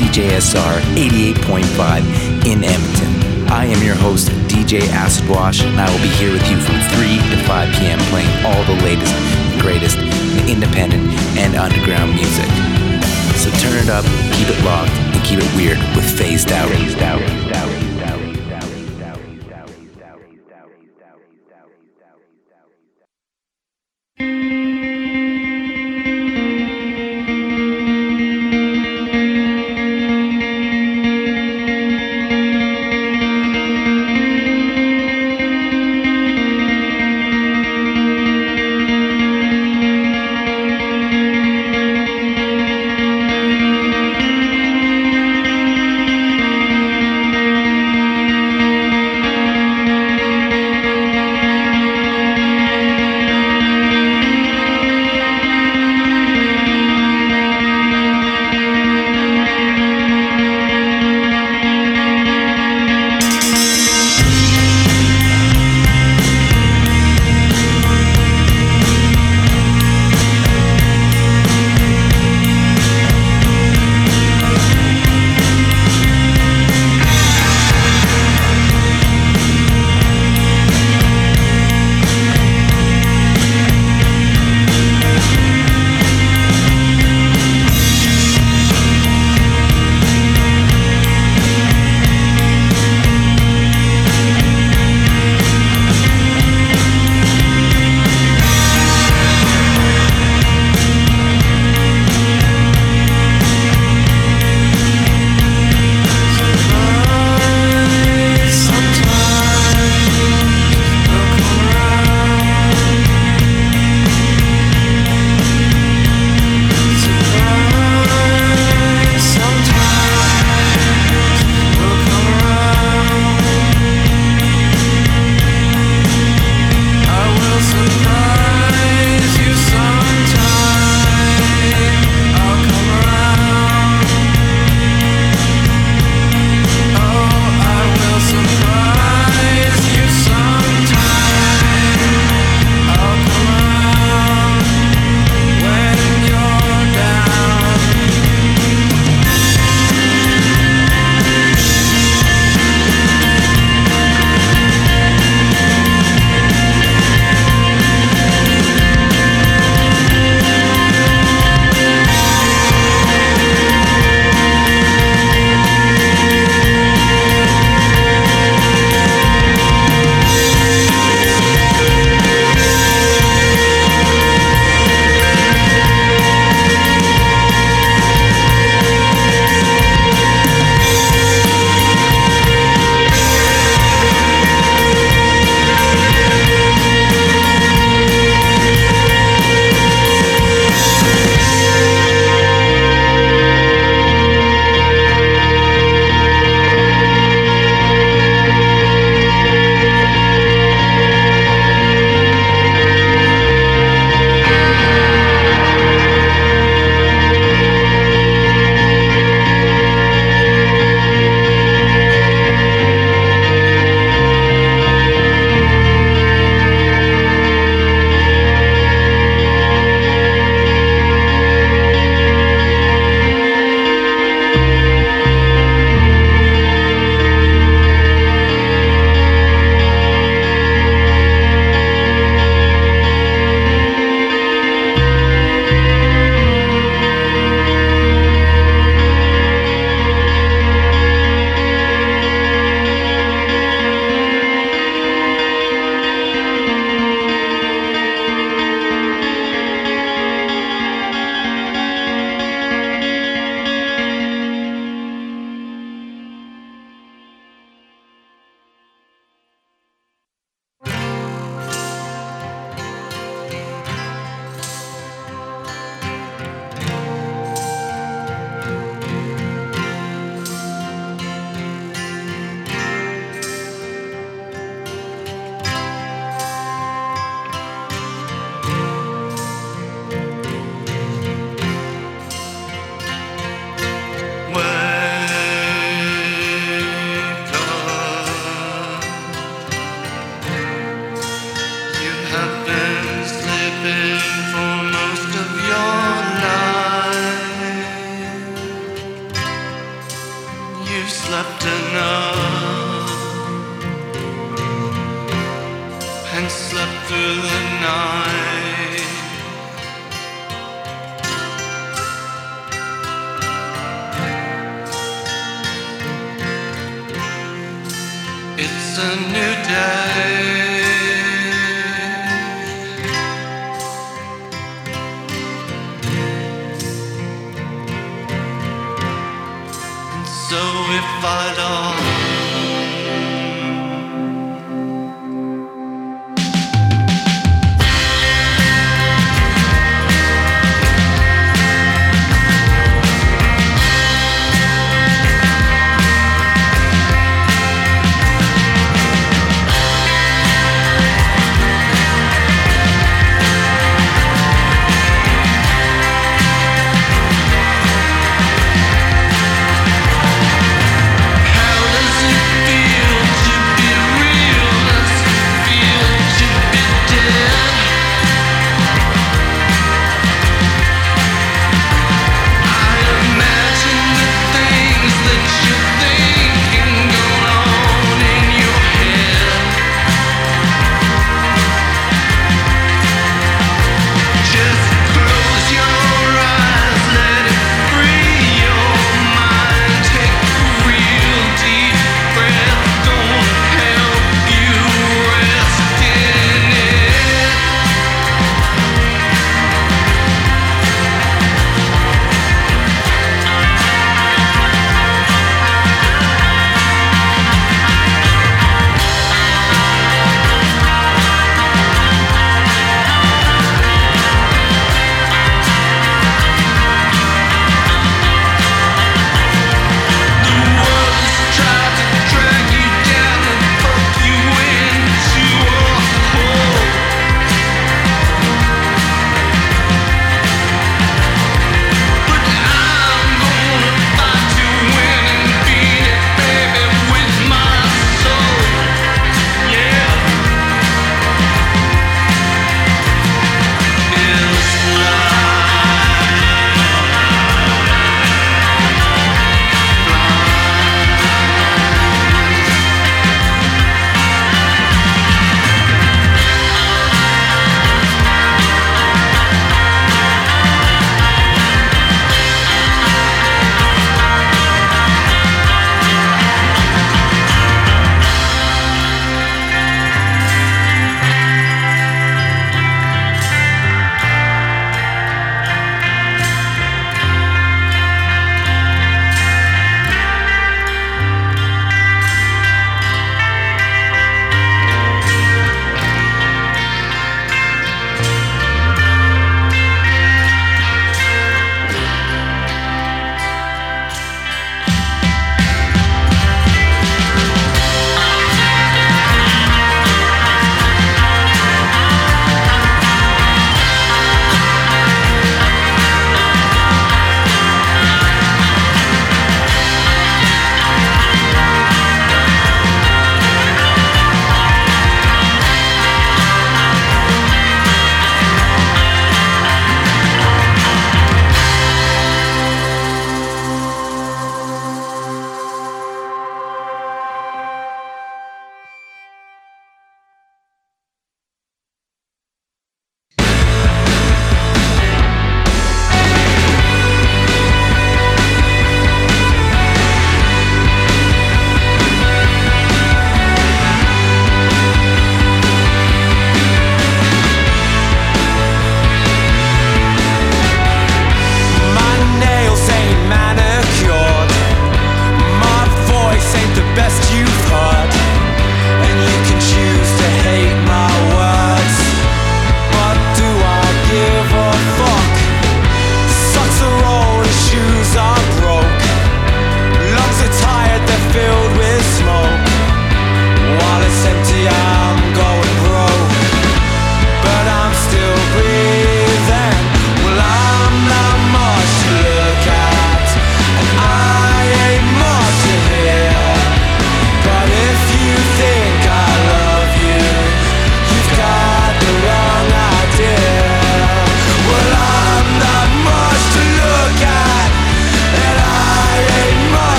CJSR 88.5 in Edmonton. I am your host, DJ Acid Wash, and I will be here with you from 3 to 5 p.m. playing all the latest and greatest in independent and underground music. So turn it up, keep it locked, and keep it weird with Phased Out.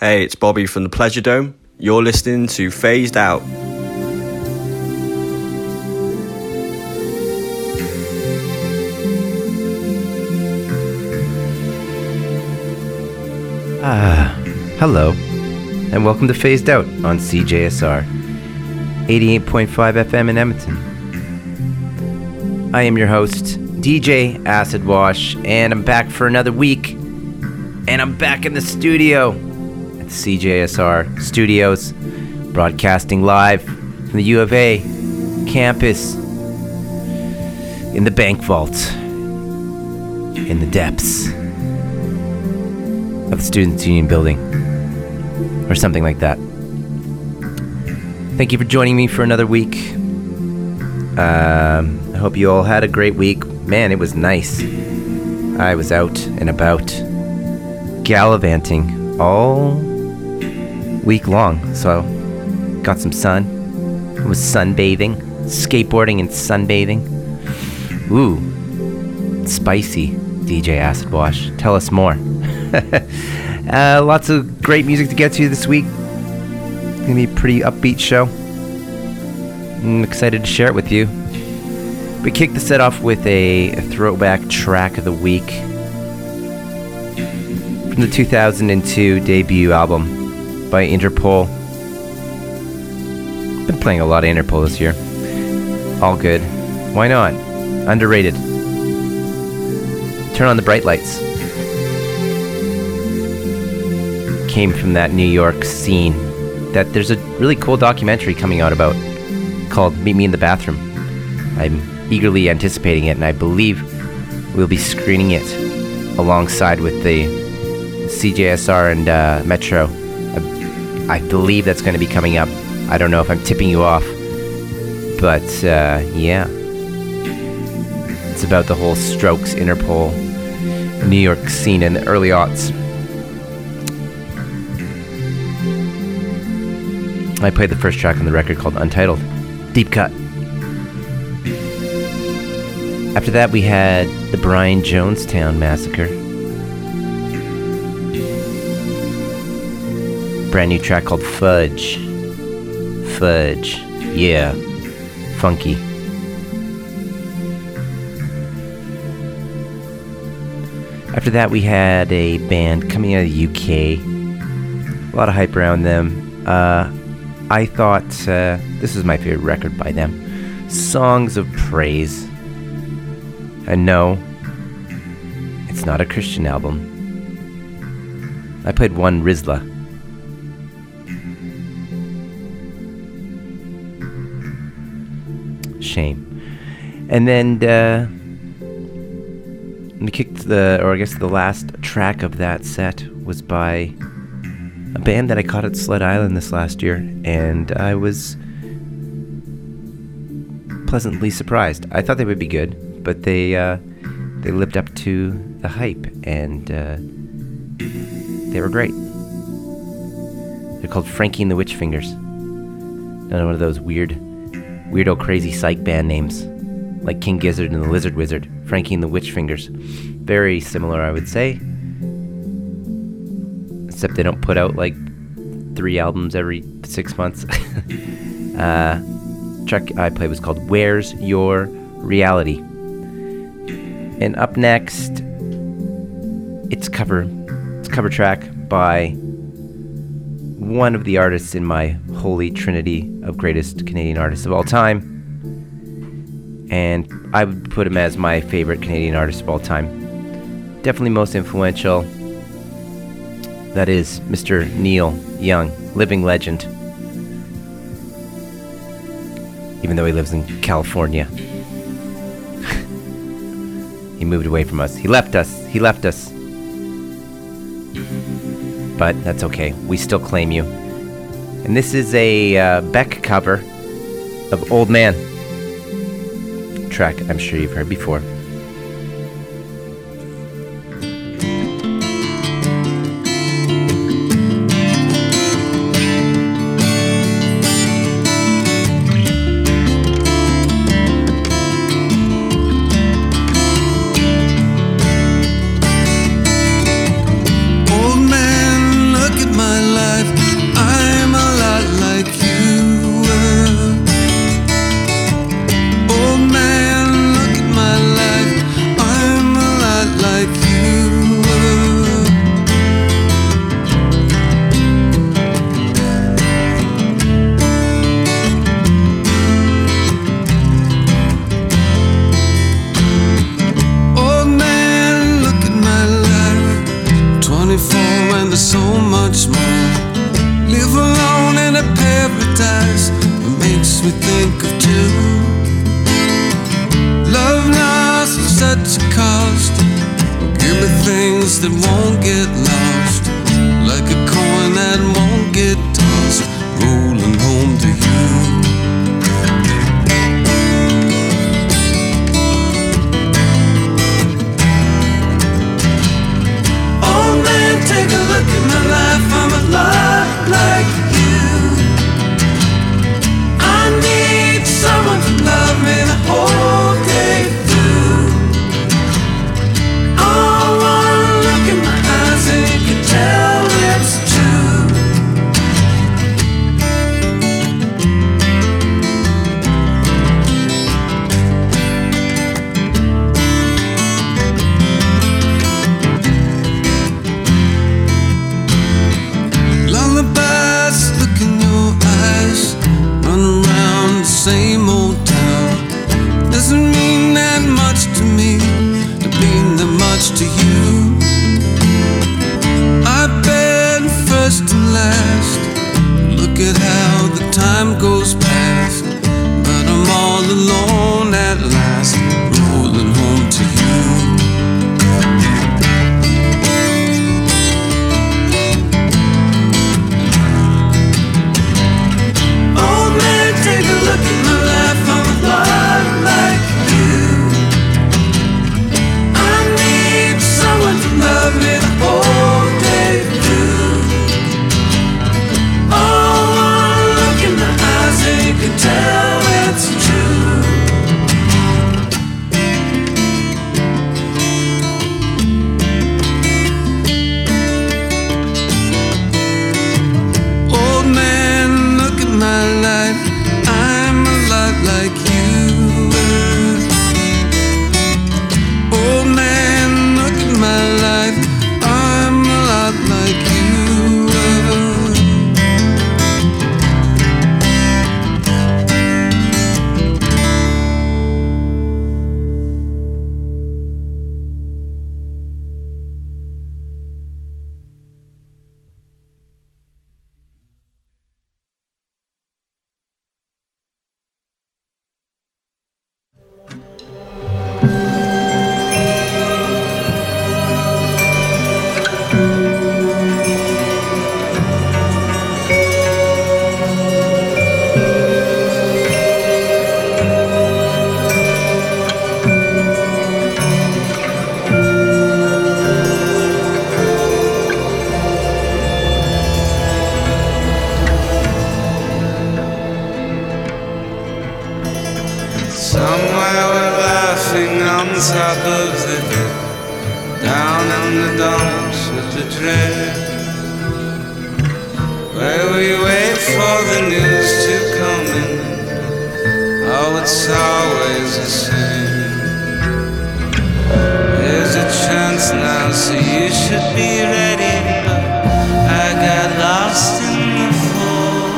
Hey, it's Bobby from the Pleasure Dome. You're listening to Phased Out. Hello, and welcome to Phased Out on CJSR, 88.5 FM in Edmonton. I am your host, DJ Acid Wash, and I'm back for another week, and I'm back in the studio. CJSR Studios, broadcasting live from the U of A campus in the bank vault in the depths of the Students' Union building or something like that. Thank you for joining me for another week. I hope you all had a great week. Man, it was nice. I was out and about gallivanting all week long, so got some sun. It was sunbathing, skateboarding and sunbathing. Ooh, spicy, DJ Acid Wash. Tell us more. Lots of great music to get to this week. It's gonna be a pretty upbeat show. I'm excited to share it with you. We kicked the set off with a throwback track of the week from the 2002 debut album by Interpol. Been playing a lot of Interpol this year. All good. Why not? Underrated. Turn on the Bright Lights. Came from that New York scene that there's a really cool documentary coming out about called Meet Me in the Bathroom. I'm eagerly anticipating it, and I believe we'll be screening it alongside with the CJSR and Metro. I believe that's going to be coming up. I don't know if I'm tipping you off, but yeah. It's about the whole Strokes, Interpol, New York scene in the early aughts. I played the first track on the record called Untitled, Deep Cut. After that, we had the Brian Jonestown Massacre. Brand new track called Fudge. Fudge. Yeah. Funky. After that, we had a band coming out of the UK. A lot of hype around them. I thought this is my favorite record by them. Songs of Praise. And no, it's not a Christian album. I played one Rizla. Shame. And then we kicked the last track of that set was by a band that I caught at Sled Island this last year, and I was pleasantly surprised. I thought they would be good, but they lived up to the hype, and they were great. They're called Frankie and the Witch Fingers. Another one of those weirdo crazy psych band names, like King Gizzard and the Lizard Wizard. Frankie and the Witch Fingers. Very similar, I would say. Except they don't put out like 3 albums every 6 months. Track I played was called Where's Your Reality. And up next, it's cover track by one of the artists in my holy trinity of greatest Canadian artists of all time. And I would put him as my favorite Canadian artist of all time. Definitely most influential. That is Mr. Neil Young, living legend. Even though he lives in California. He moved away from us. He left us. But that's okay. We still claim you. And this is a Beck cover of Old Man. Track I'm sure you've heard before. Somewhere we're laughing on top of the hill, down on the dumps with the trail, where we wait for the news to come in. Oh, it's always the same. There's a chance now, so you should be ready. But I got lost in the fall.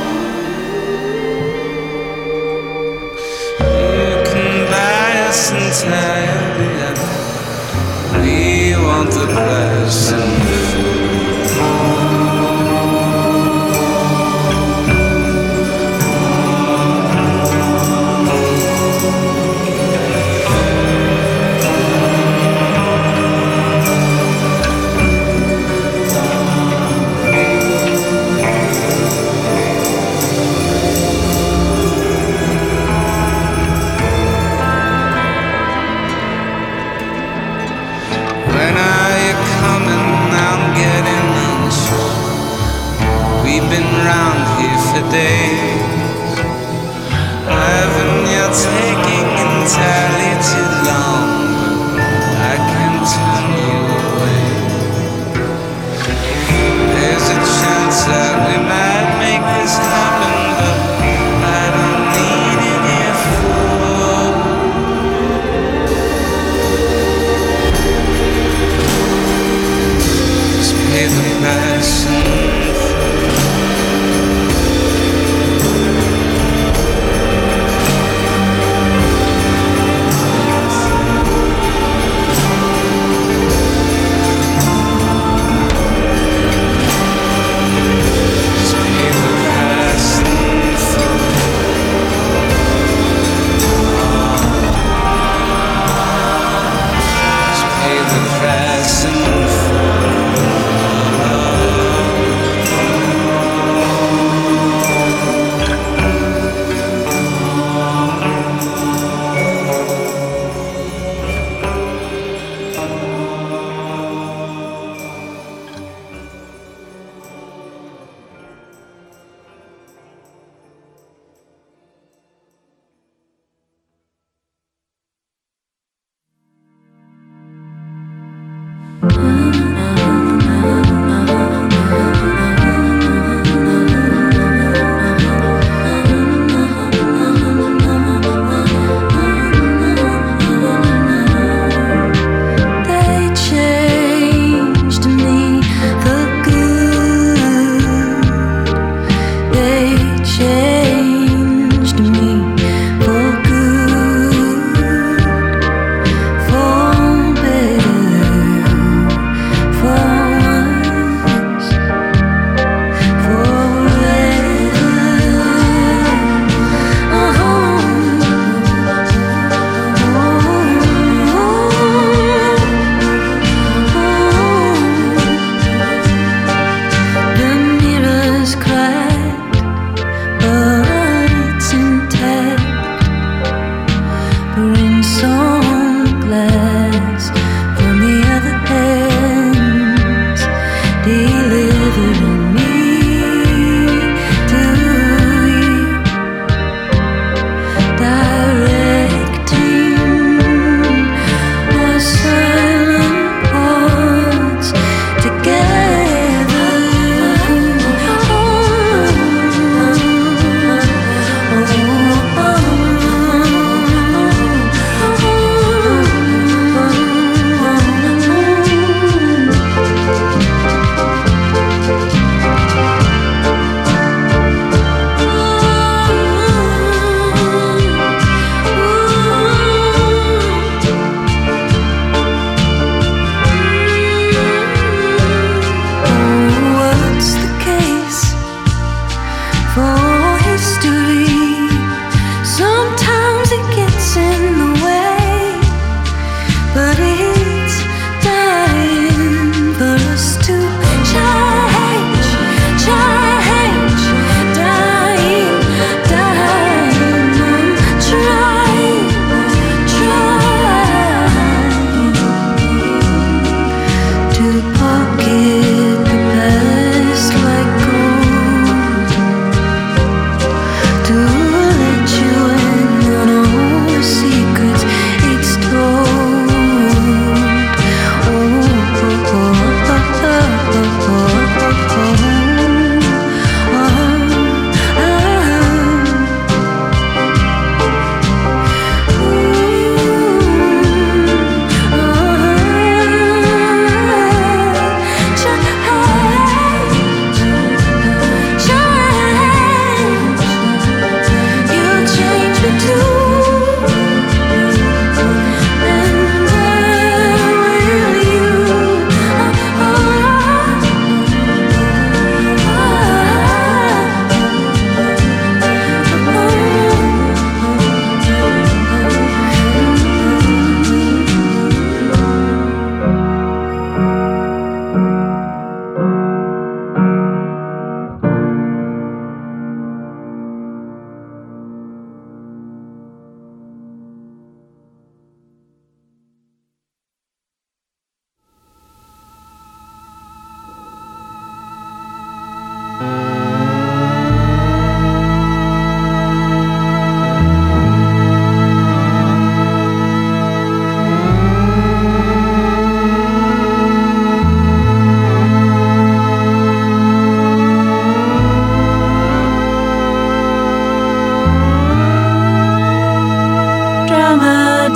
You can buy us entirely up. We want the present.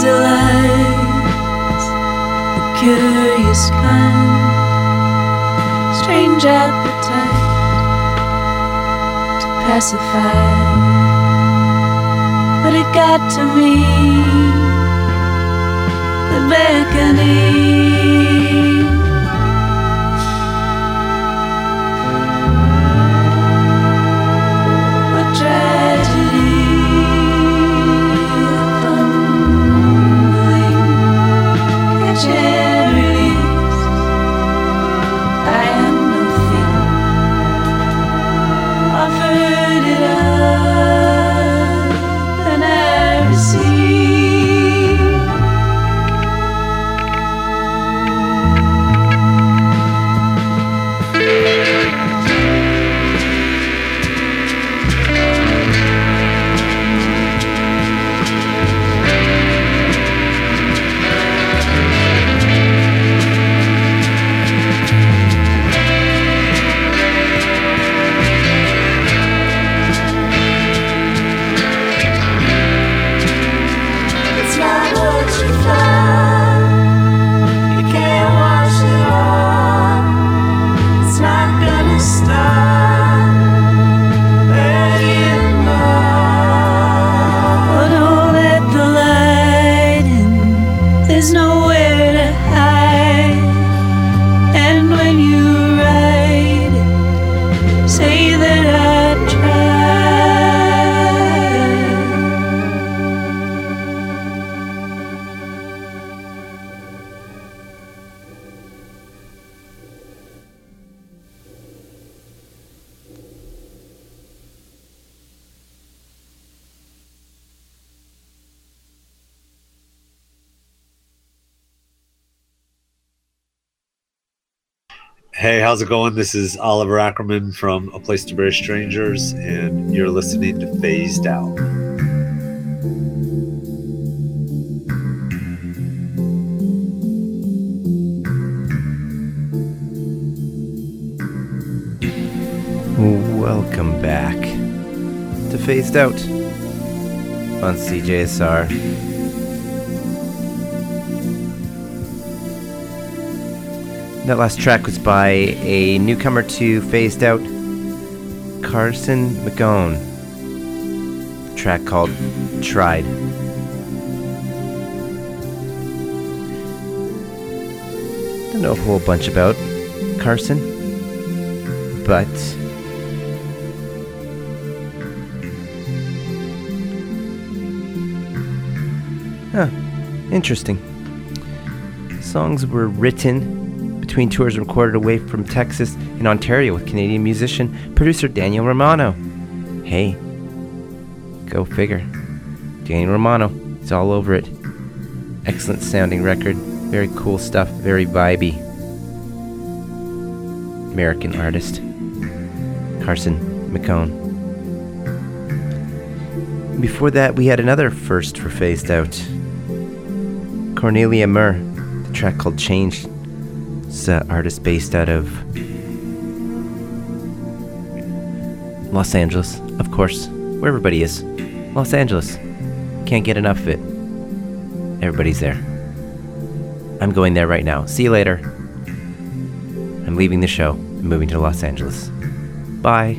delights, the curious kind, strange appetite to pacify. But it got to me, the beckoning. What tragedy. Cherries, I am nothing. Offered it up, and I received. Hey, how's it going? This is Oliver Ackerman from A Place to Bury Strangers, and you're listening to Phased Out. Welcome back to Phased Out on CJSR. That last track was by a newcomer to Phased Out, Carson McHone. A track called Tried. Don't know a whole bunch about Carson, but interesting. Songs were written between tours and recorded away from Texas and Ontario with Canadian musician, producer Daniel Romano. Hey, go figure. Daniel Romano, he's all over it. Excellent sounding record, very cool stuff, very vibey. American artist, Carson McHone. Before that, we had another first for Phased Out. Cornelia Murr, the track called Change. It's an artist based out of Los Angeles, of course, where everybody is. Los Angeles. Can't get enough of it. Everybody's there. I'm going there right now. See you later. I'm leaving the show. I'm moving to Los Angeles. Bye.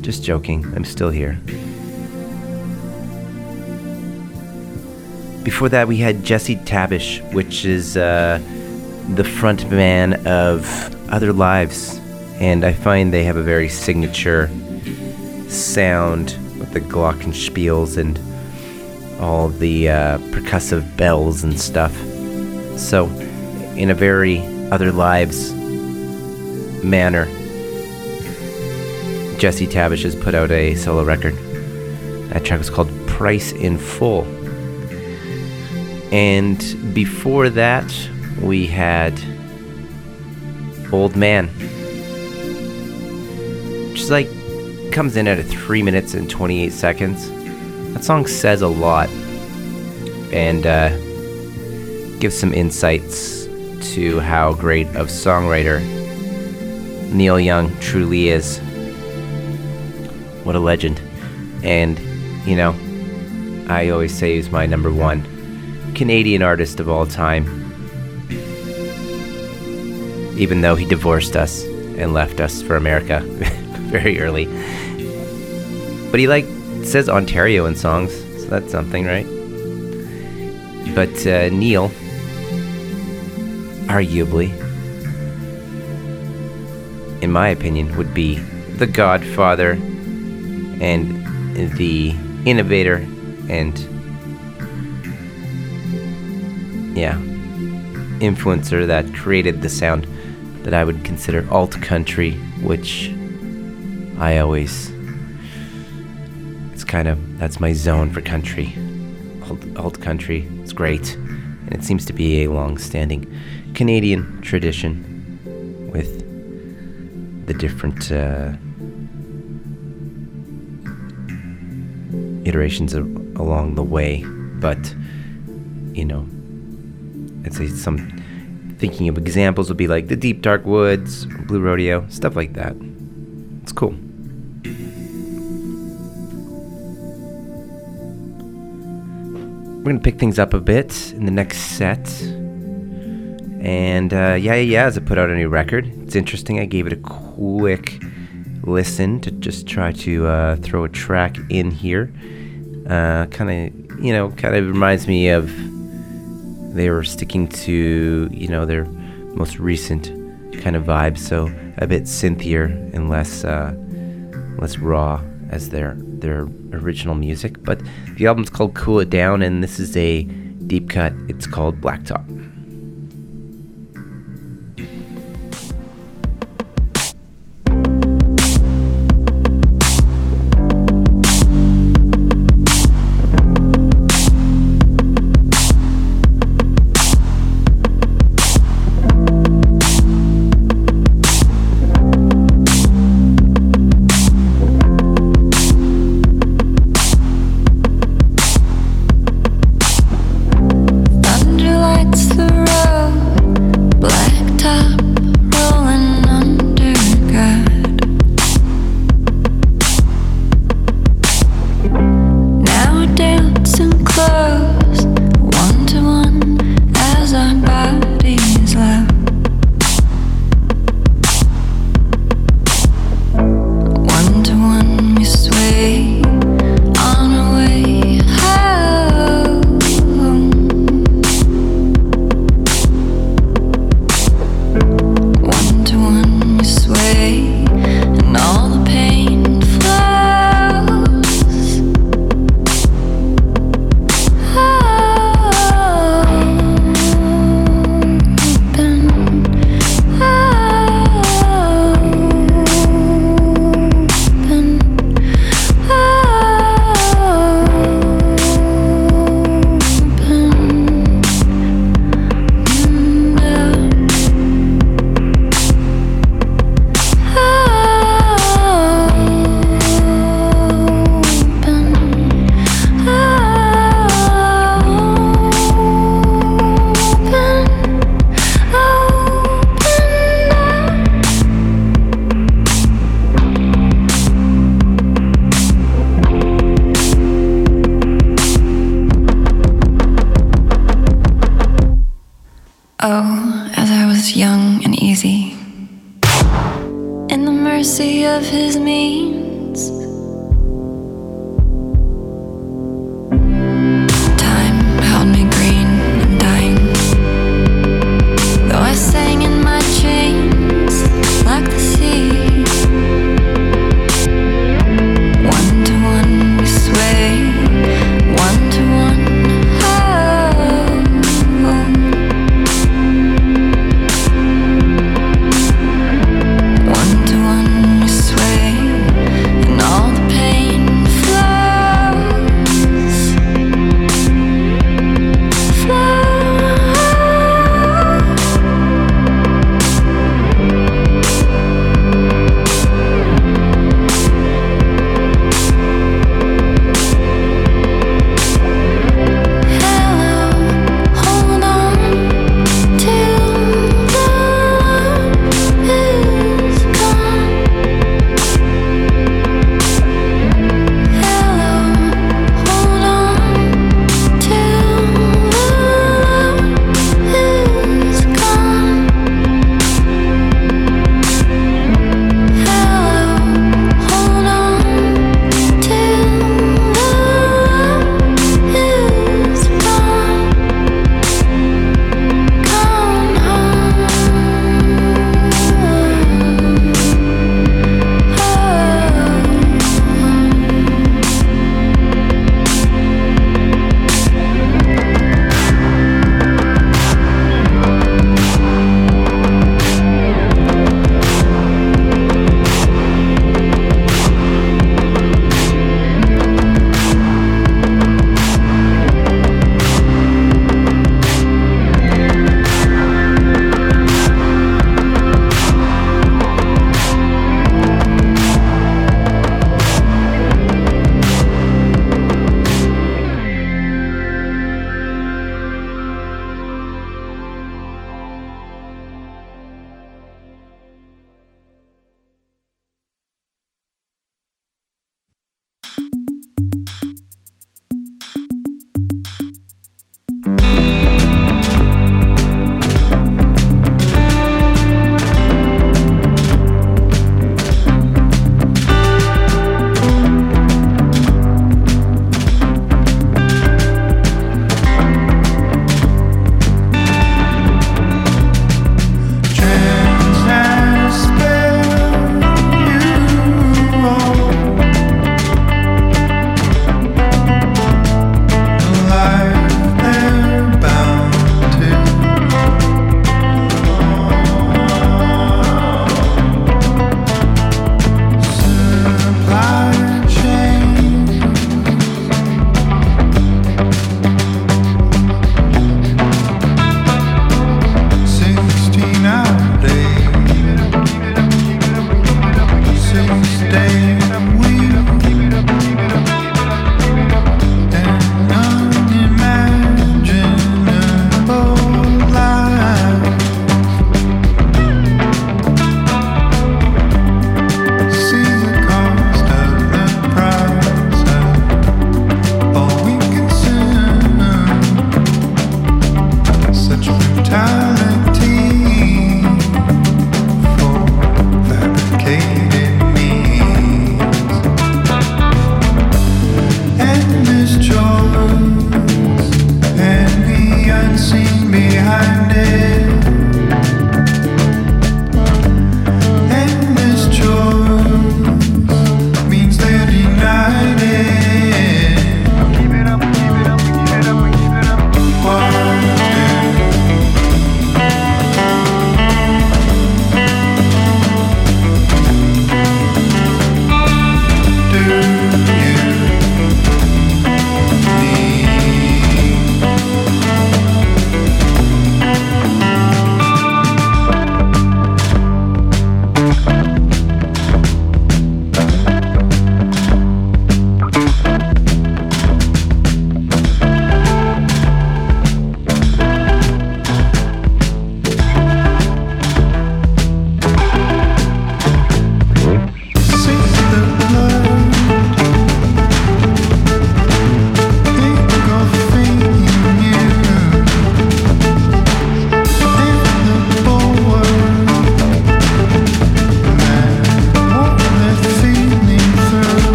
Just joking. I'm still here. Before that, we had Jesse Tabish, which is the front man of Other Lives, and I find they have a very signature sound with the glockenspiels and all the percussive bells and stuff. So in a very Other Lives manner, Jesse Tabish has put out a solo record. That track was called Price in Full. And before that, we had Old Man, which is like comes in at 3 minutes and 28 seconds. That song says a lot and gives some insights to how great of songwriter Neil Young truly is. What a legend. And, you know, I always say he's my number one. Canadian artist of all time. Even though he divorced us and left us for America very early. But he says Ontario in songs, so that's something, right? But Neil, arguably, in my opinion, would be the godfather and the innovator and, influencer that created the sound that I would consider alt country, which I always, that's my zone for country. Alt country, it's great. And it seems to be a long-standing Canadian tradition with the different iterations along the way. But, I'd say some... Thinking of examples would be like the Deep Dark Woods, Blue Rodeo, stuff like that. It's cool. We're going to pick things up a bit in the next set. And as I put out a new record. It's interesting. I gave it a quick listen to just try to throw a track in here. Kind of reminds me of... They were sticking to, their most recent kind of vibe, so a bit synthier and less raw as their original music. But the album's called Cool It Down, and this is a deep cut. It's called Blacktop. Through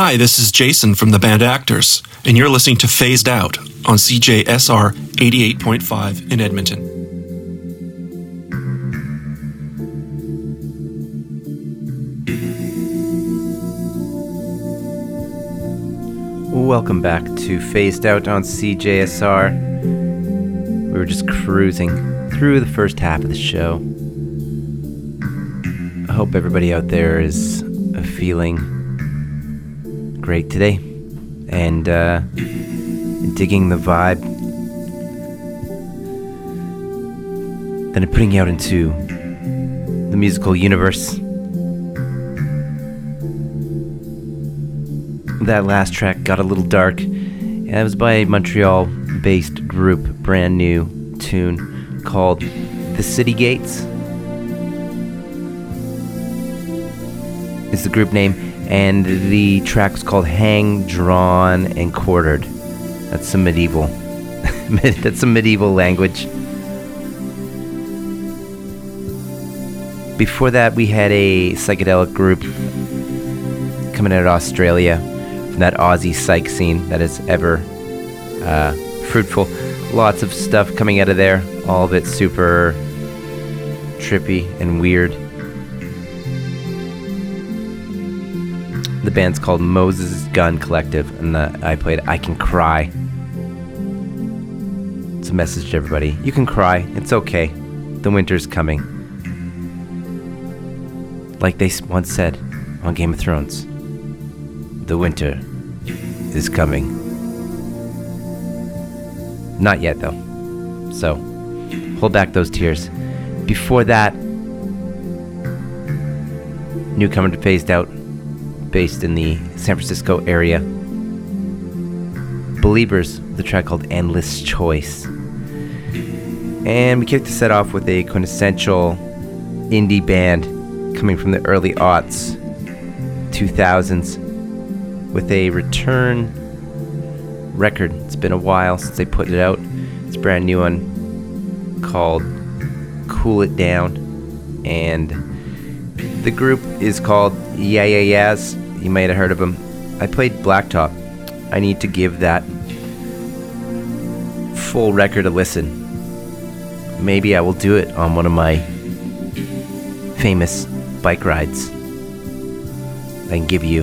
Hi, this is Jason from the band Actors, and you're listening to Phased Out on CJSR 88.5 in Edmonton. Welcome back to Phased Out on CJSR. We were just cruising through the first half of the show. I hope everybody out there is feeling great today and digging the vibe. Then I'm putting you out into the musical universe. That last track got a little dark. It was by a Montreal-based group, brand new tune called The City Gates. It's the group name, and the track's called Hang, Drawn, and Quartered. That's some medieval. That's some medieval language. Before that, we had a psychedelic group coming out of Australia. That Aussie psych scene that is ever fruitful. Lots of stuff coming out of there, all of it super trippy and weird. The band's called Moses Gun Collective, and I played I Can Cry. It's a message to everybody. You can cry, it's okay. The winter's coming. Like they once said on Game of Thrones, the winter is coming. Not yet, though. So, hold back those tears. Before that, newcomer to Phased Out, based in the San Francisco area. Believers, the track called Endless Choice. And we kicked the set off with a quintessential indie band coming from the early aughts, 2000s. With a return record. It's been a while since they put it out. It's a brand new one called Cool It Down. And the group is called Yeah Yeah Yeahs. You might have heard of them. I played Blacktop. I need to give that full record a listen. Maybe I will do it on one of my famous bike rides and give you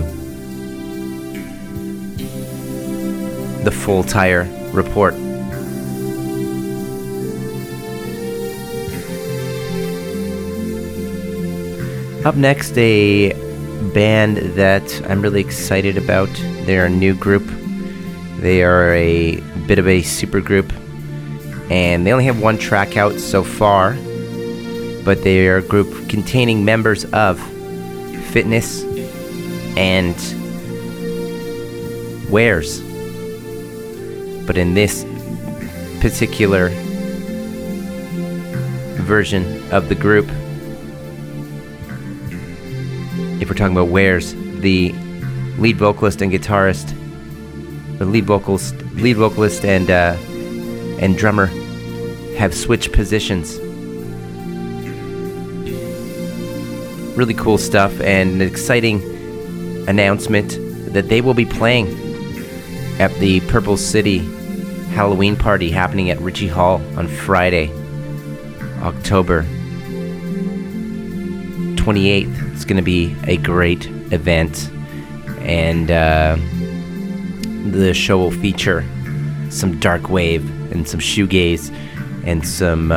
the full tire report. Up next, a band that I'm really excited about. They're a new group. They are a bit of a super group, and they only have one track out so far, but they are a group containing members of Fitness and Wares. But in this particular version of the group, if we're talking about Wares, the lead vocalist and guitarist, the lead vocalist and drummer have switched positions. Really cool stuff, and an exciting announcement that they will be playing at the Purple City Halloween party happening at Ritchie Hall on Friday, October 28th. It's going to be a great event, and the show will feature some dark wave and some shoegaze and some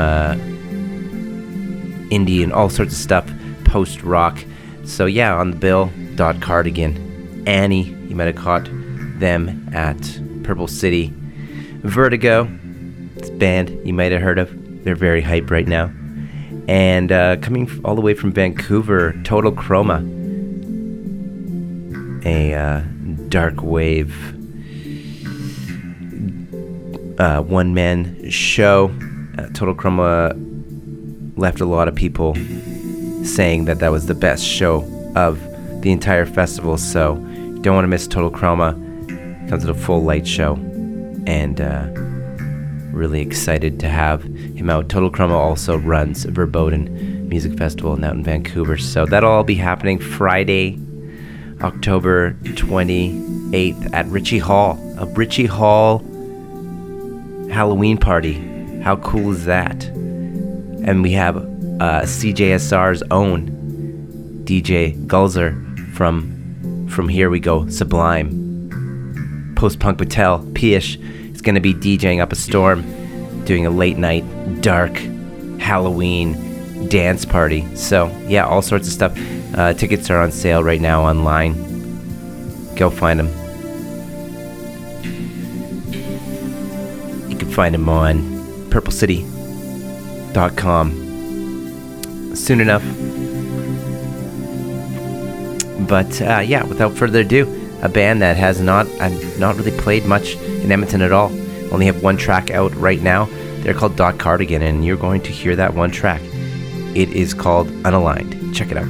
indie and all sorts of stuff, post-rock. So yeah, on the bill, Dot Cardigan, Annie, you might have caught them at Purple City. Vertigo, this band you might have heard of. They're very hype right now. And coming all the way from Vancouver, Total Chroma, a dark wave one-man show. Total Chroma left a lot of people saying that that was the best show of the entire festival, so don't want to miss Total Chroma. Comes with a full light show, and really excited to have him out. Total Chroma also runs Verboten Music Festival out in Vancouver, so that'll all be happening Friday, October 28th at Ritchie Hall. A Ritchie Hall Halloween party. How cool is that? And we have CJSR's own DJ Gulzer from Here We Go Sublime. Post-punk Patel, Pish, is going to be DJing up a storm, doing a late-night, dark, Halloween dance party. So, yeah, all sorts of stuff. Tickets are on sale right now online. Go find them. You can find them on purplecity.com soon enough. But yeah, without further ado, a band that has not really played much in Edmonton at all. Only have one track out right now. They're called Dot Cardigan, and you're going to hear that one track. It is called Unaligned. Check it out.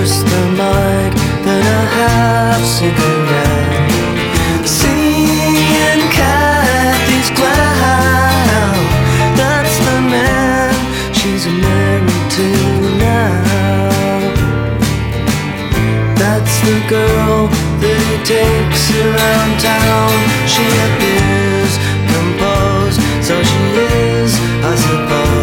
first the mark that I have second down. Seeing Kathy's clown, that's the man she's married to now. That's the girl that he takes around town. She appears composed, so she is, I suppose.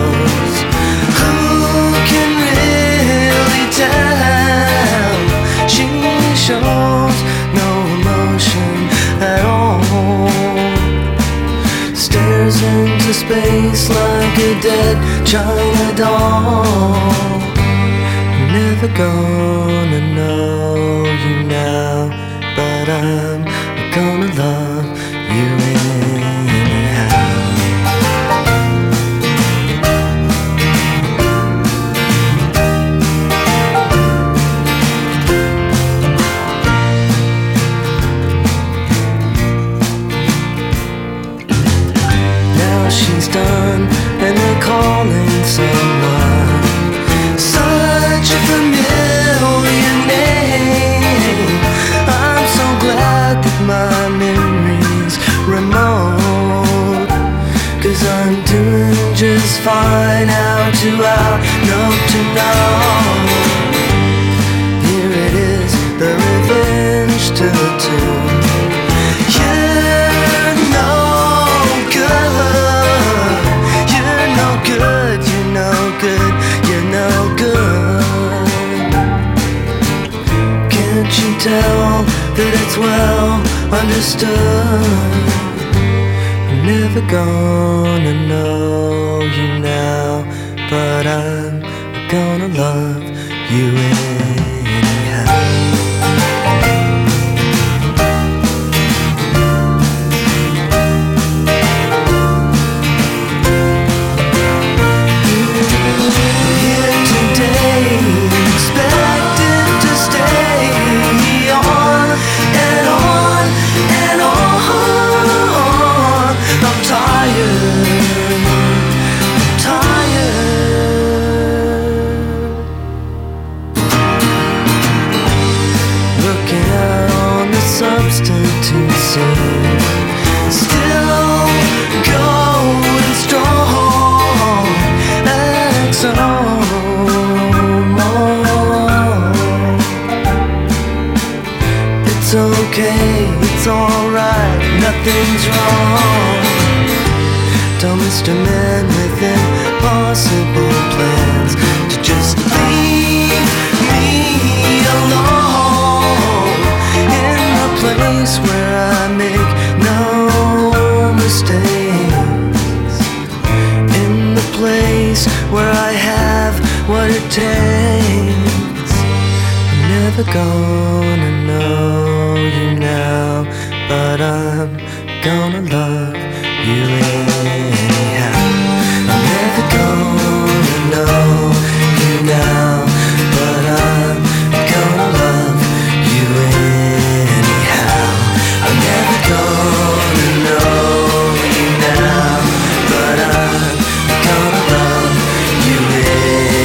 She shows no emotion at all. Stares into space like a dead China doll. Never gonna know you now, but I'm gonna love you anyhow. She's done and they're calling someone. Such a familiar name. I'm so glad that my memory's remote, 'cause I'm doing just fine out to out, note to know. Here it is, the revenge to the two. Yeah. Good, you're no good. Can't you tell that it's well understood? I'm never gonna know you now, but I'm gonna love you anyhow. Nothing's wrong. Don't Mr. Man with impossible plans to just leave me alone in the place where I make no mistakes, in the place where I have what it takes. I'm never gonna know you now, but I'm gonna love you anyhow. I'm never gonna know you now, but I'm gonna love you anyhow. I'm never gonna know you now, but I'm gonna love you anyhow.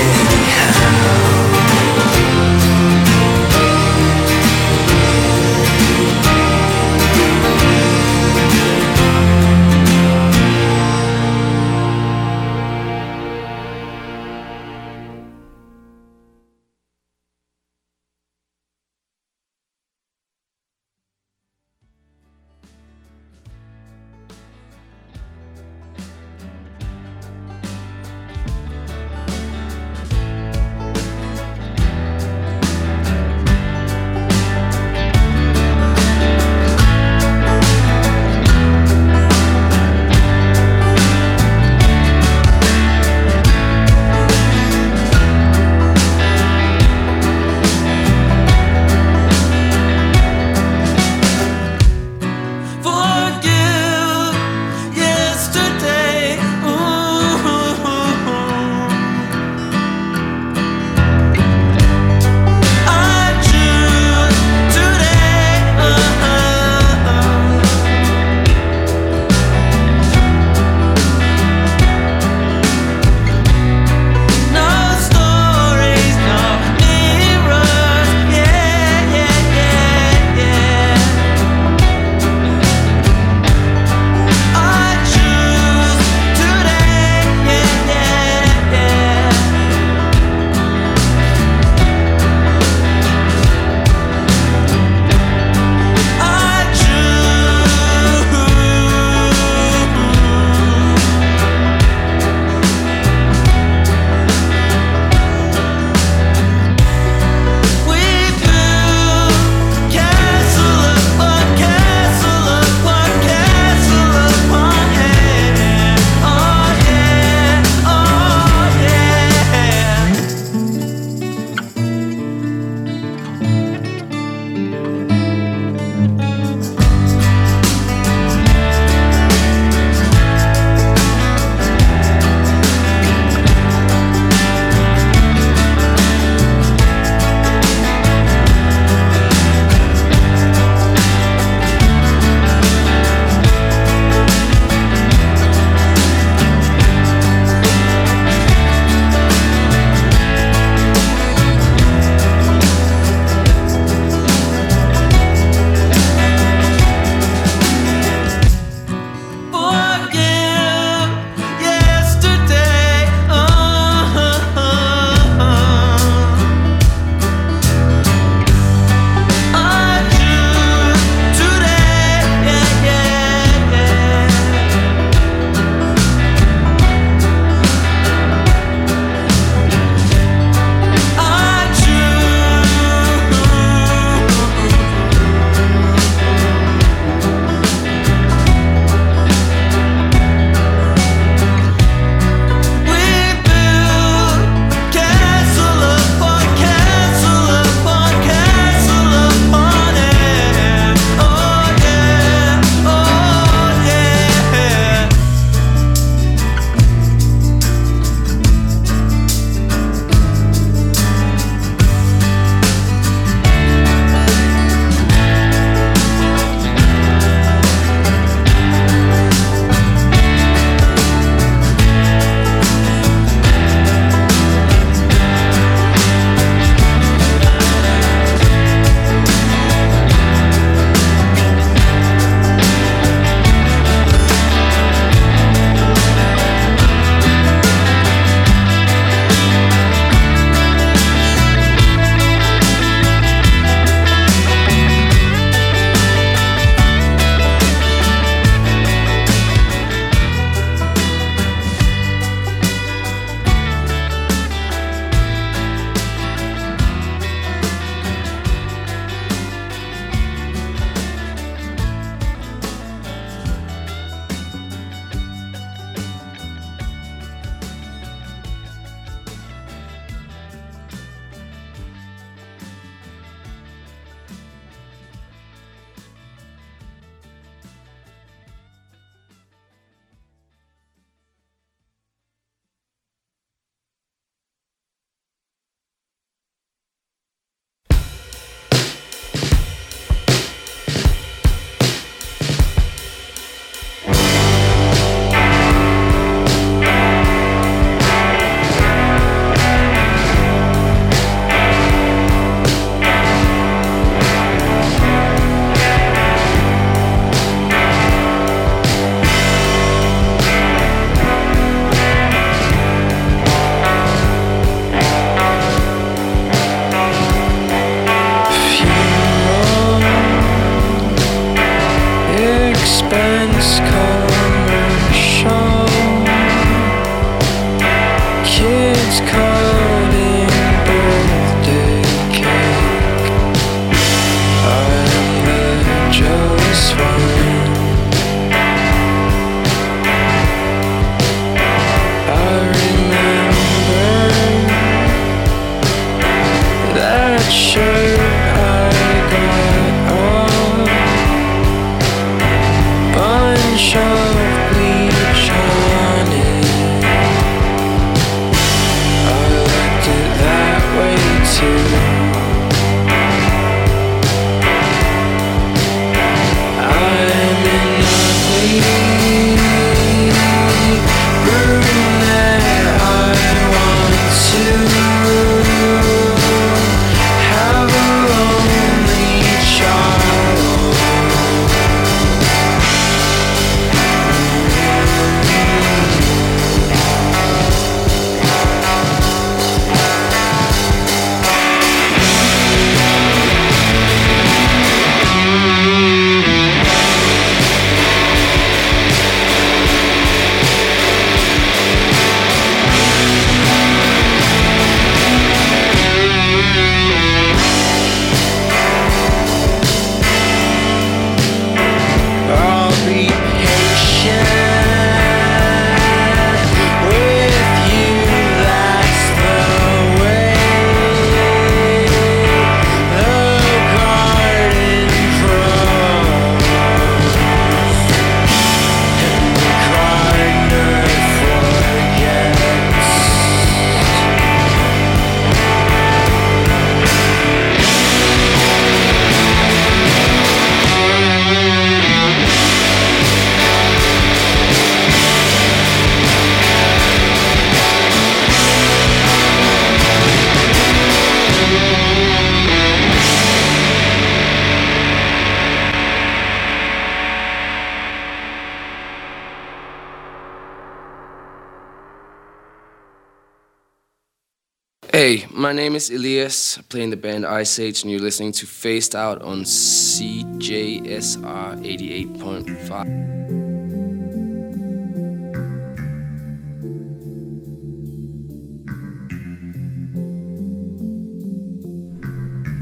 My name is Elias, I play in the band Ice Age, and you're listening to Phased Out on CJSR 88.5.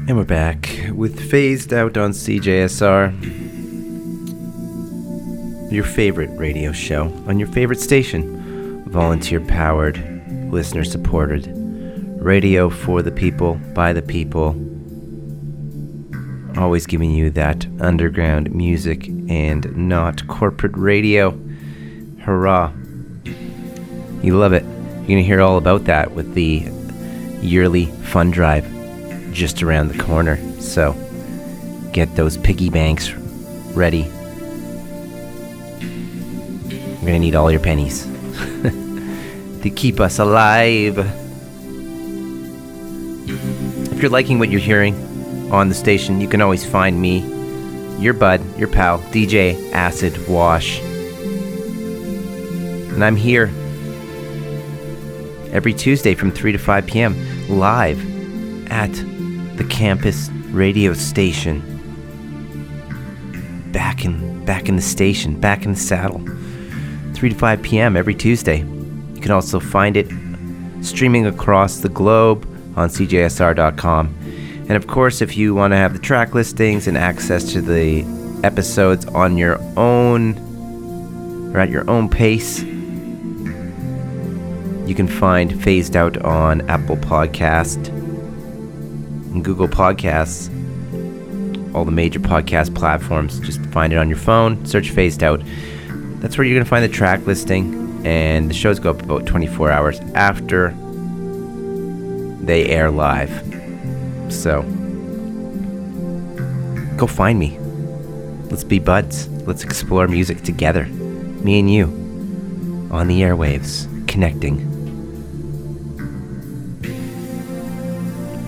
And we're back with Phased Out on CJSR, your favorite radio show on your favorite station, volunteer-powered, listener-supported. Radio for the people, by the people. Always giving you that underground music and not corporate radio. Hurrah. You love it. You're going to hear all about that with the yearly fund drive just around the corner. So get those piggy banks ready. You're going to need all your pennies to keep us alive. If you're liking what you're hearing on the station, you can always find me, your bud, your pal, DJ Acid Wash. And I'm here every Tuesday from 3 to 5 p.m. live at the campus radio station. Back in the station, back in the saddle. 3 to 5 p.m. every Tuesday. You can also find it streaming across the globe on cjsr.com. And of course, if you want to have the track listings and access to the episodes on your own or at your own pace, you can find Phased Out on Apple Podcast and Google Podcasts, all the major podcast platforms. Just find it on your phone, search Phased Out. That's where you're going to find the track listing, and the shows go up about 24 hours after they air live. So go find me. Let's be buds. Let's explore music together. Me and you on the airwaves, connecting.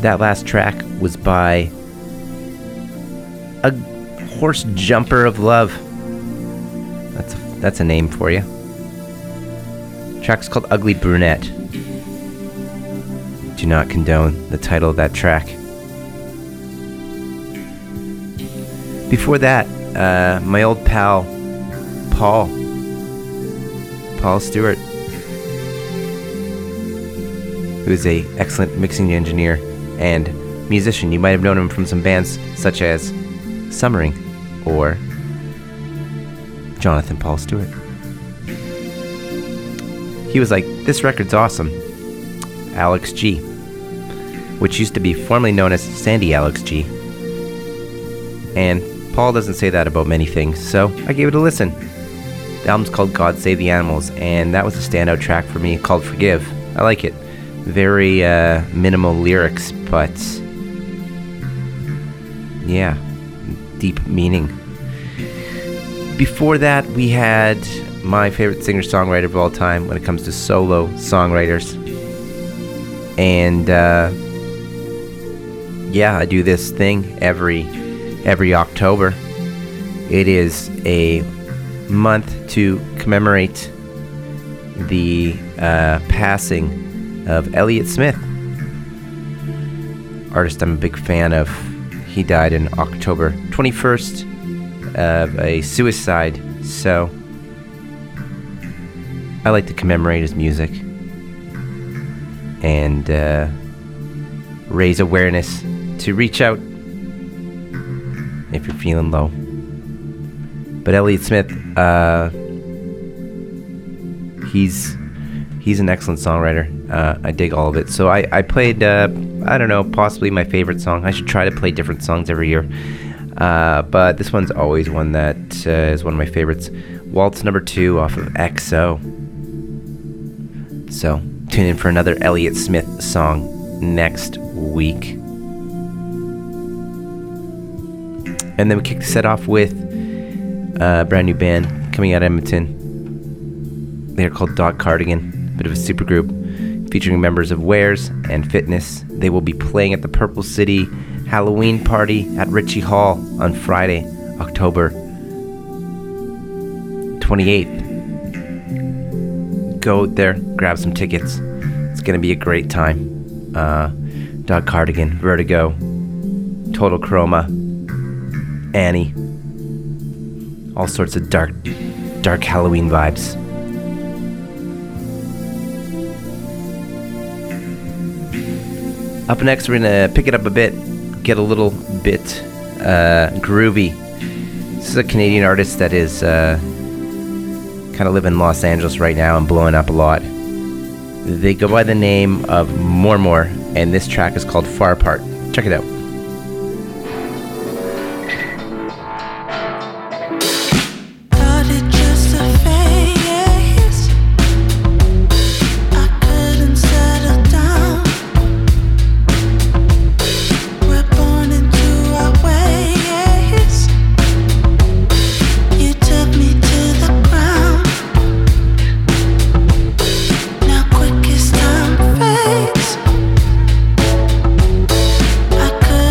That last track was by A Horse Jumper of Love. That's a name for you. The track's called Ugly Brunette. Do not condone the title of that track. Before that, my old pal Paul Stewart, who is an excellent mixing engineer and musician. You might have known him from some bands such as Summering or Jonathan Paul Stewart. He was like, this record's awesome. Alex G, which used to be formerly known as Sandy Alex G. And Paul doesn't say that about many things, so I gave it a listen. The album's called God Save the Animals, and that was a standout track for me called Forgive. I like it. Very minimal lyrics, but yeah, deep meaning. Before that, we had my favorite singer-songwriter of all time when it comes to solo songwriters. And yeah, I do this thing every October. It is a month to commemorate the passing of Elliot Smith, artist I'm a big fan of. He died on October 21st of a suicide, so I like to commemorate his music and raise awareness to reach out if you're feeling low. But Elliot Smith, he's an excellent songwriter. I dig all of it. So I played, I don't know, possibly my favorite song. I should try to play different songs every year. But this one's always one that is one of my favorites. Waltz number 2 off of XO. So tune in for another Elliot Smith song next week. And then we kick the set off with a brand new band coming out of Edmonton. They're called Dog Cardigan, a bit of a supergroup featuring members of Wares and Fitness. They will be playing at the Purple City Halloween party at Ritchie Hall on Friday, October 28th. Go out there, grab some tickets. It's going to be a great time. Dog Cardigan, Vertigo, Total Chroma, Annie, all sorts of dark Halloween vibes. Up next, we're gonna pick it up a bit, get a little bit groovy. This is a Canadian artist that is kind of living in Los Angeles right now and blowing up a lot. They go by the name of Mormor, and this track is called Far Apart. Check it out. I could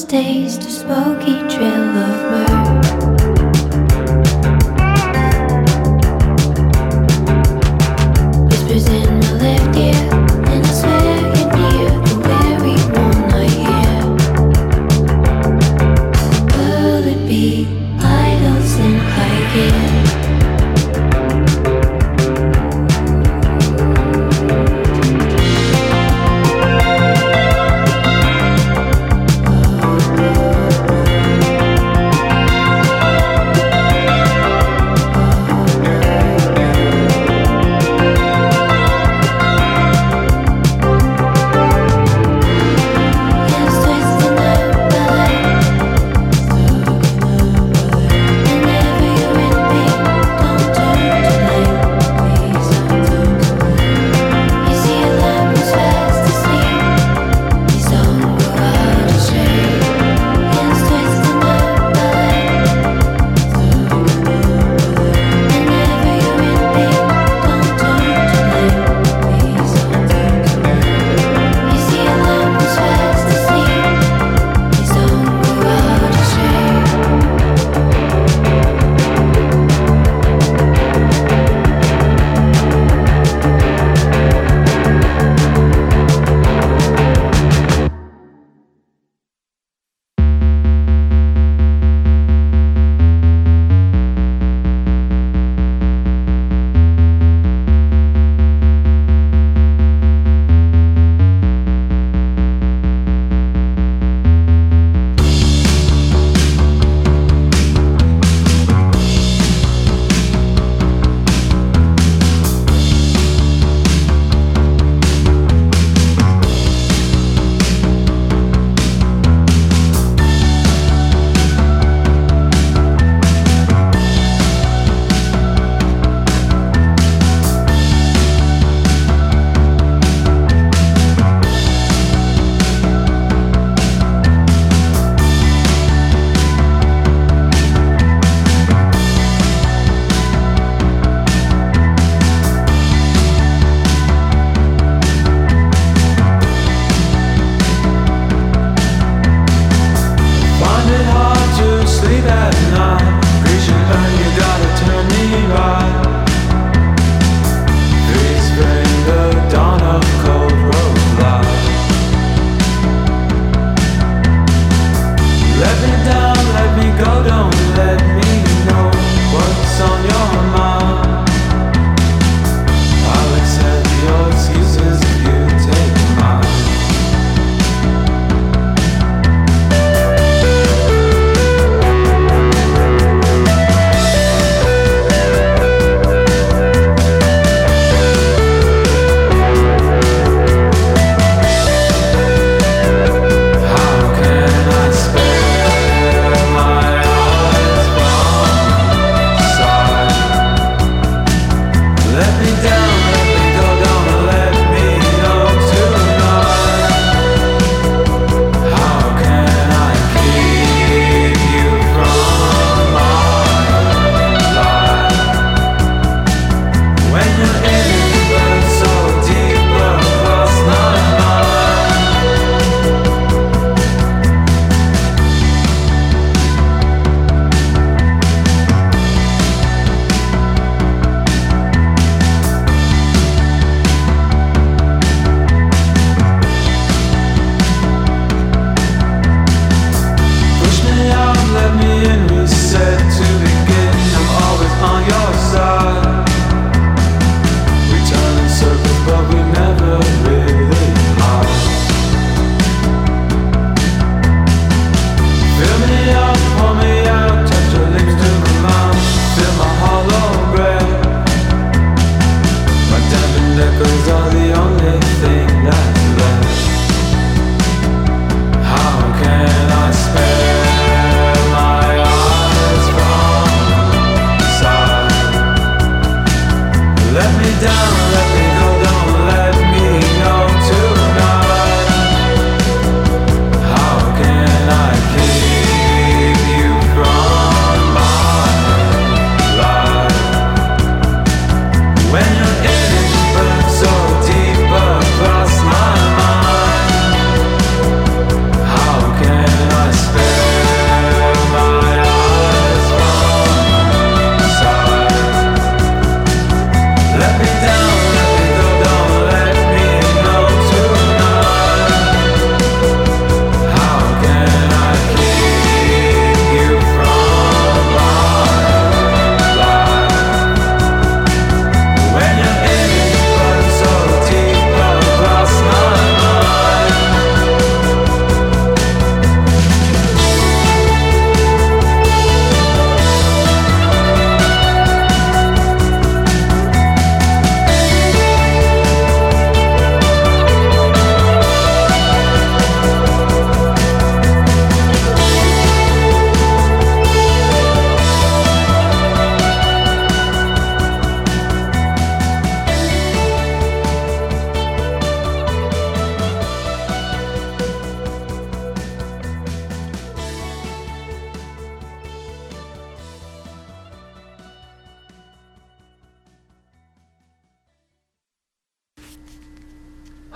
endless days to smoky trail of murder. Whispers in my left ear, and I swear you're near, the weary one I hear. Will it be idols in high gear?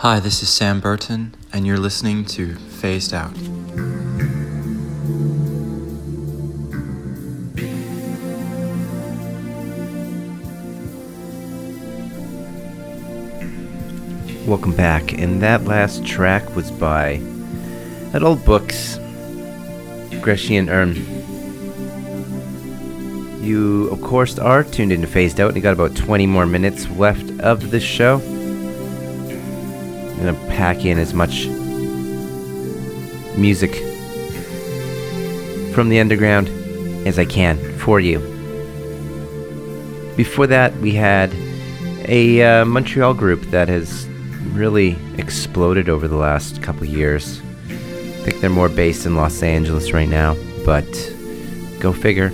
Hi, this is Sam Burton, and you're listening to Phased Out. Welcome back, and that last track was by that old books, Greshey and Erm. You, of course, are tuned into Phased Out, and you got about 20 more minutes left of the show. I'm going to pack in as much music from the underground as I can for you. Before that, we had a Montreal group that has really exploded over the last couple years. I think they're more based in Los Angeles right now, but go figure.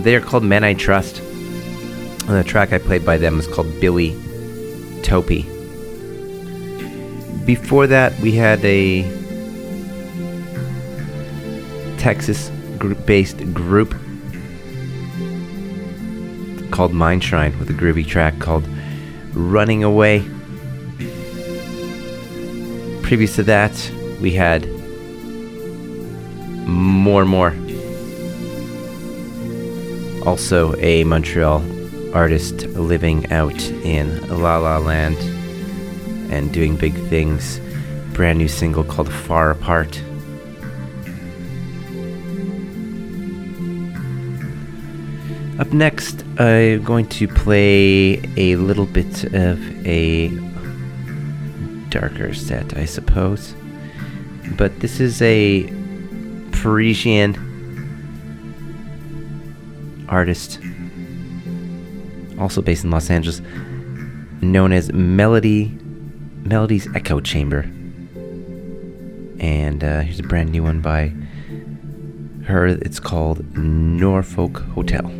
They are called Men I Trust, and the track I played by them is called Billy Topi. Before that, we had a Texas-based group called Mindshrine with a groovy track called Running Away. Previous to that, we had More. Also a Montreal artist living out in La La Land and doing big things. Brand new single called Far Apart. Up next, I'm going to play a little bit of a darker set, I suppose. But this is a Parisian artist, also based in Los Angeles, known as Melody's Echo Chamber. And here's a brand new one by her. It's called Norfolk Hotel.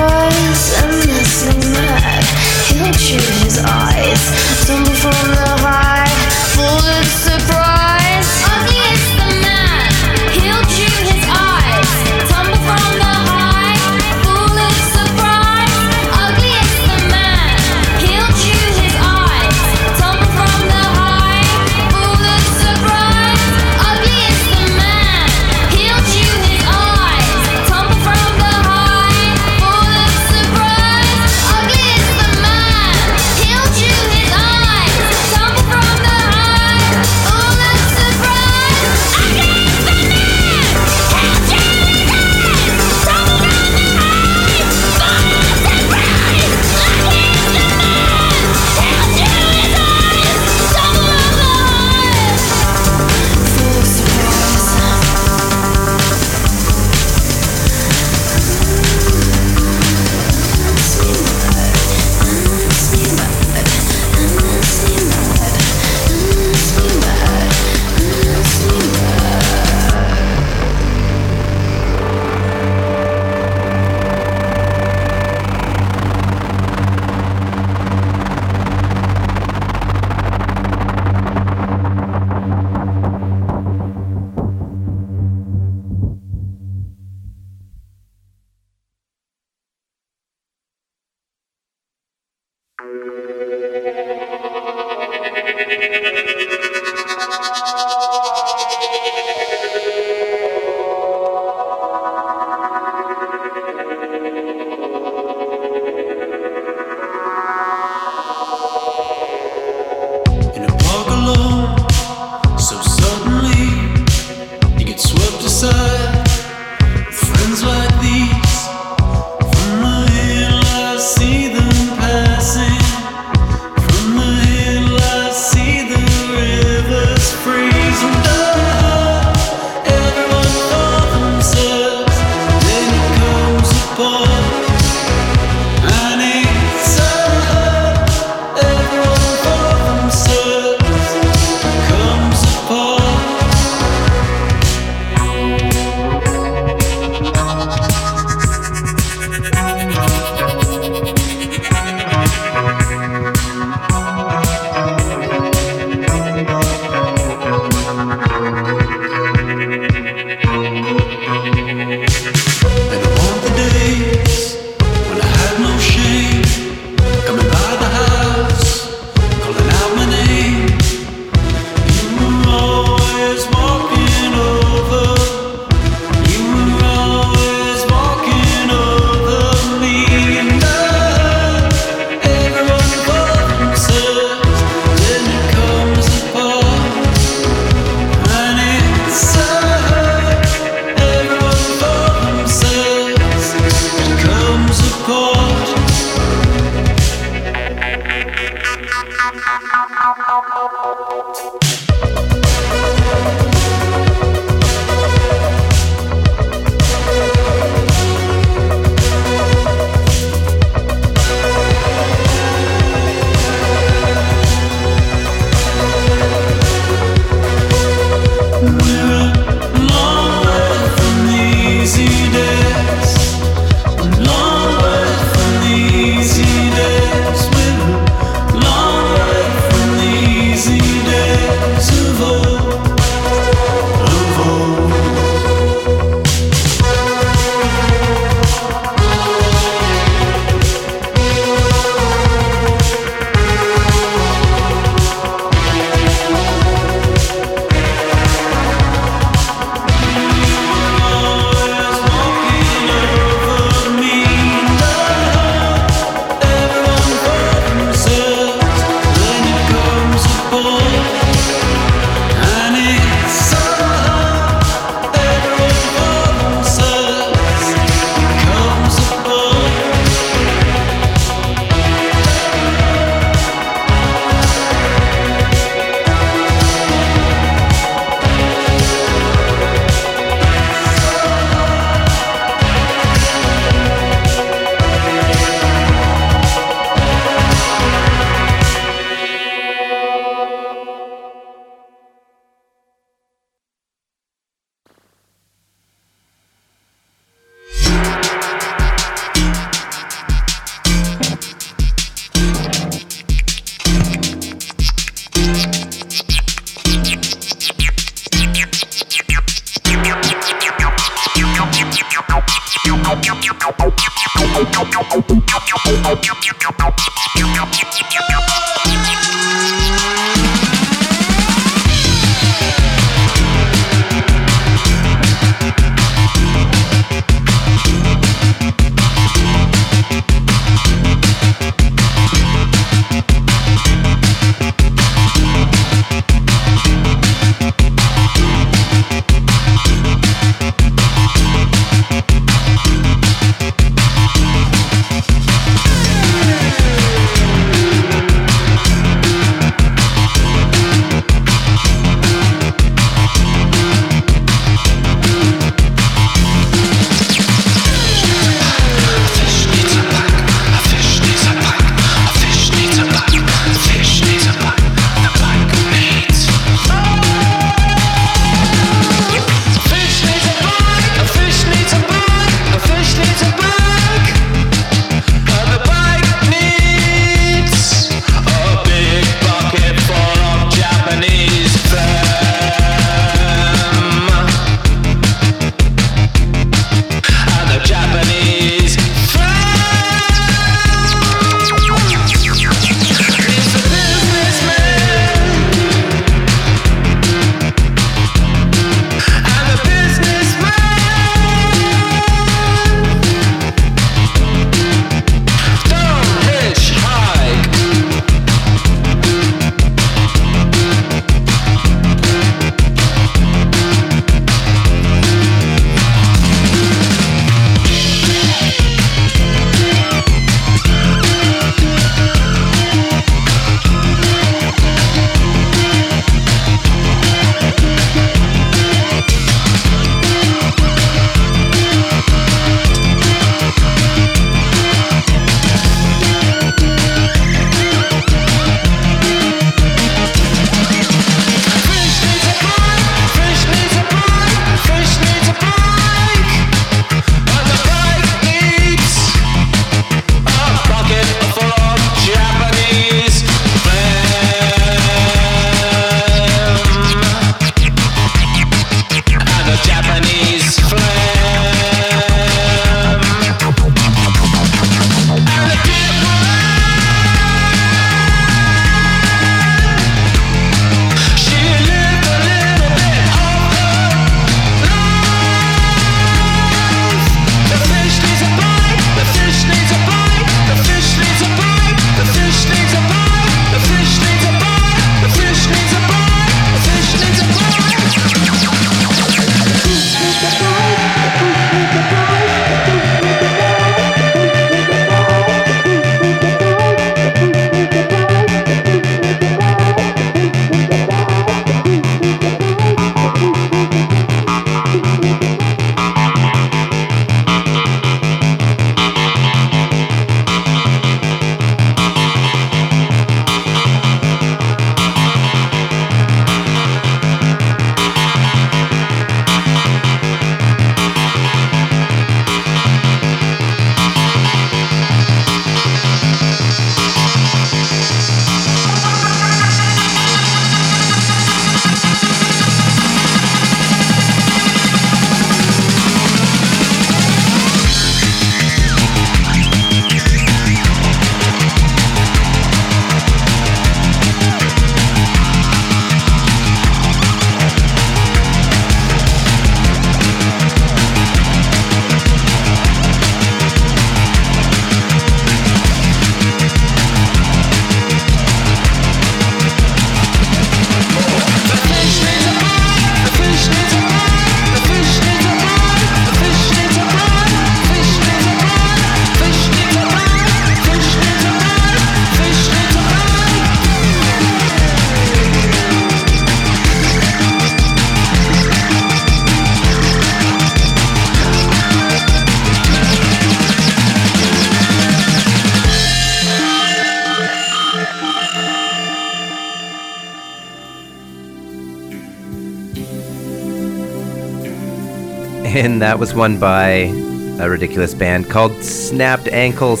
and that was won by a ridiculous band called Snapped Ankles.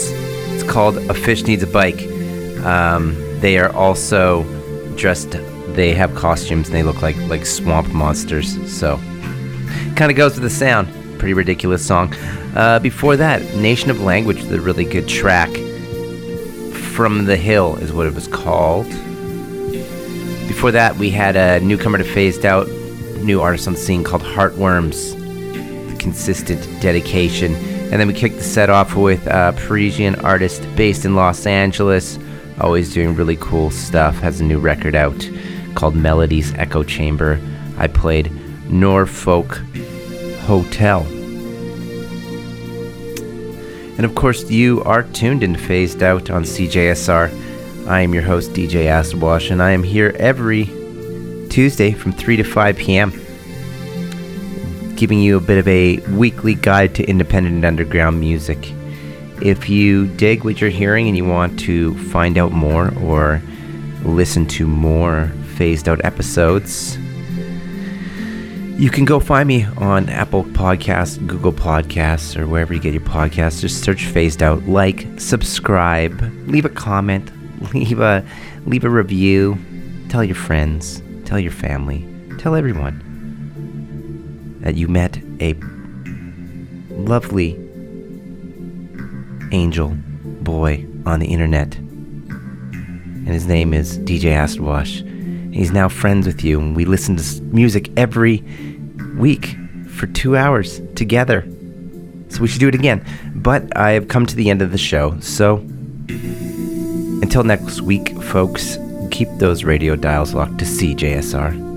It's called A Fish Needs a Bike. They are also dressed, they have costumes, and they look like swamp monsters, so kind of goes with the sound. Pretty ridiculous song. Before that, Nation of Language, the really good track. From the Hill is what it was called. Before that, we had a newcomer to Phased Out, new artist on the scene called Heartworms, the Consistent Dedication. And then we kicked the set off with a Parisian artist based in Los Angeles, always doing really cool stuff, has a new record out called Melody's Echo Chamber. I played Norfolk Hotel. And of course, you are tuned in to Phased Out on CJSR. I am your host, DJ Acid Wash, and I am here every Tuesday from 3 to 5 p.m., giving you a bit of a weekly guide to independent and underground music. If you dig what you're hearing and you want to find out more or listen to more Phased Out episodes, you can go find me on Apple Podcasts, Google Podcasts, or wherever you get your podcasts. Just search Phased Out, like, subscribe, leave a comment, leave a review, tell your friends, tell your family, tell everyone that you met a lovely angel boy on the internet, and his name is DJ Acid Wash. He's now friends with you, and we listen to music every week for 2 hours together. So we should do it again. But I have come to the end of the show, so until next week, folks, keep those radio dials locked to CJSR.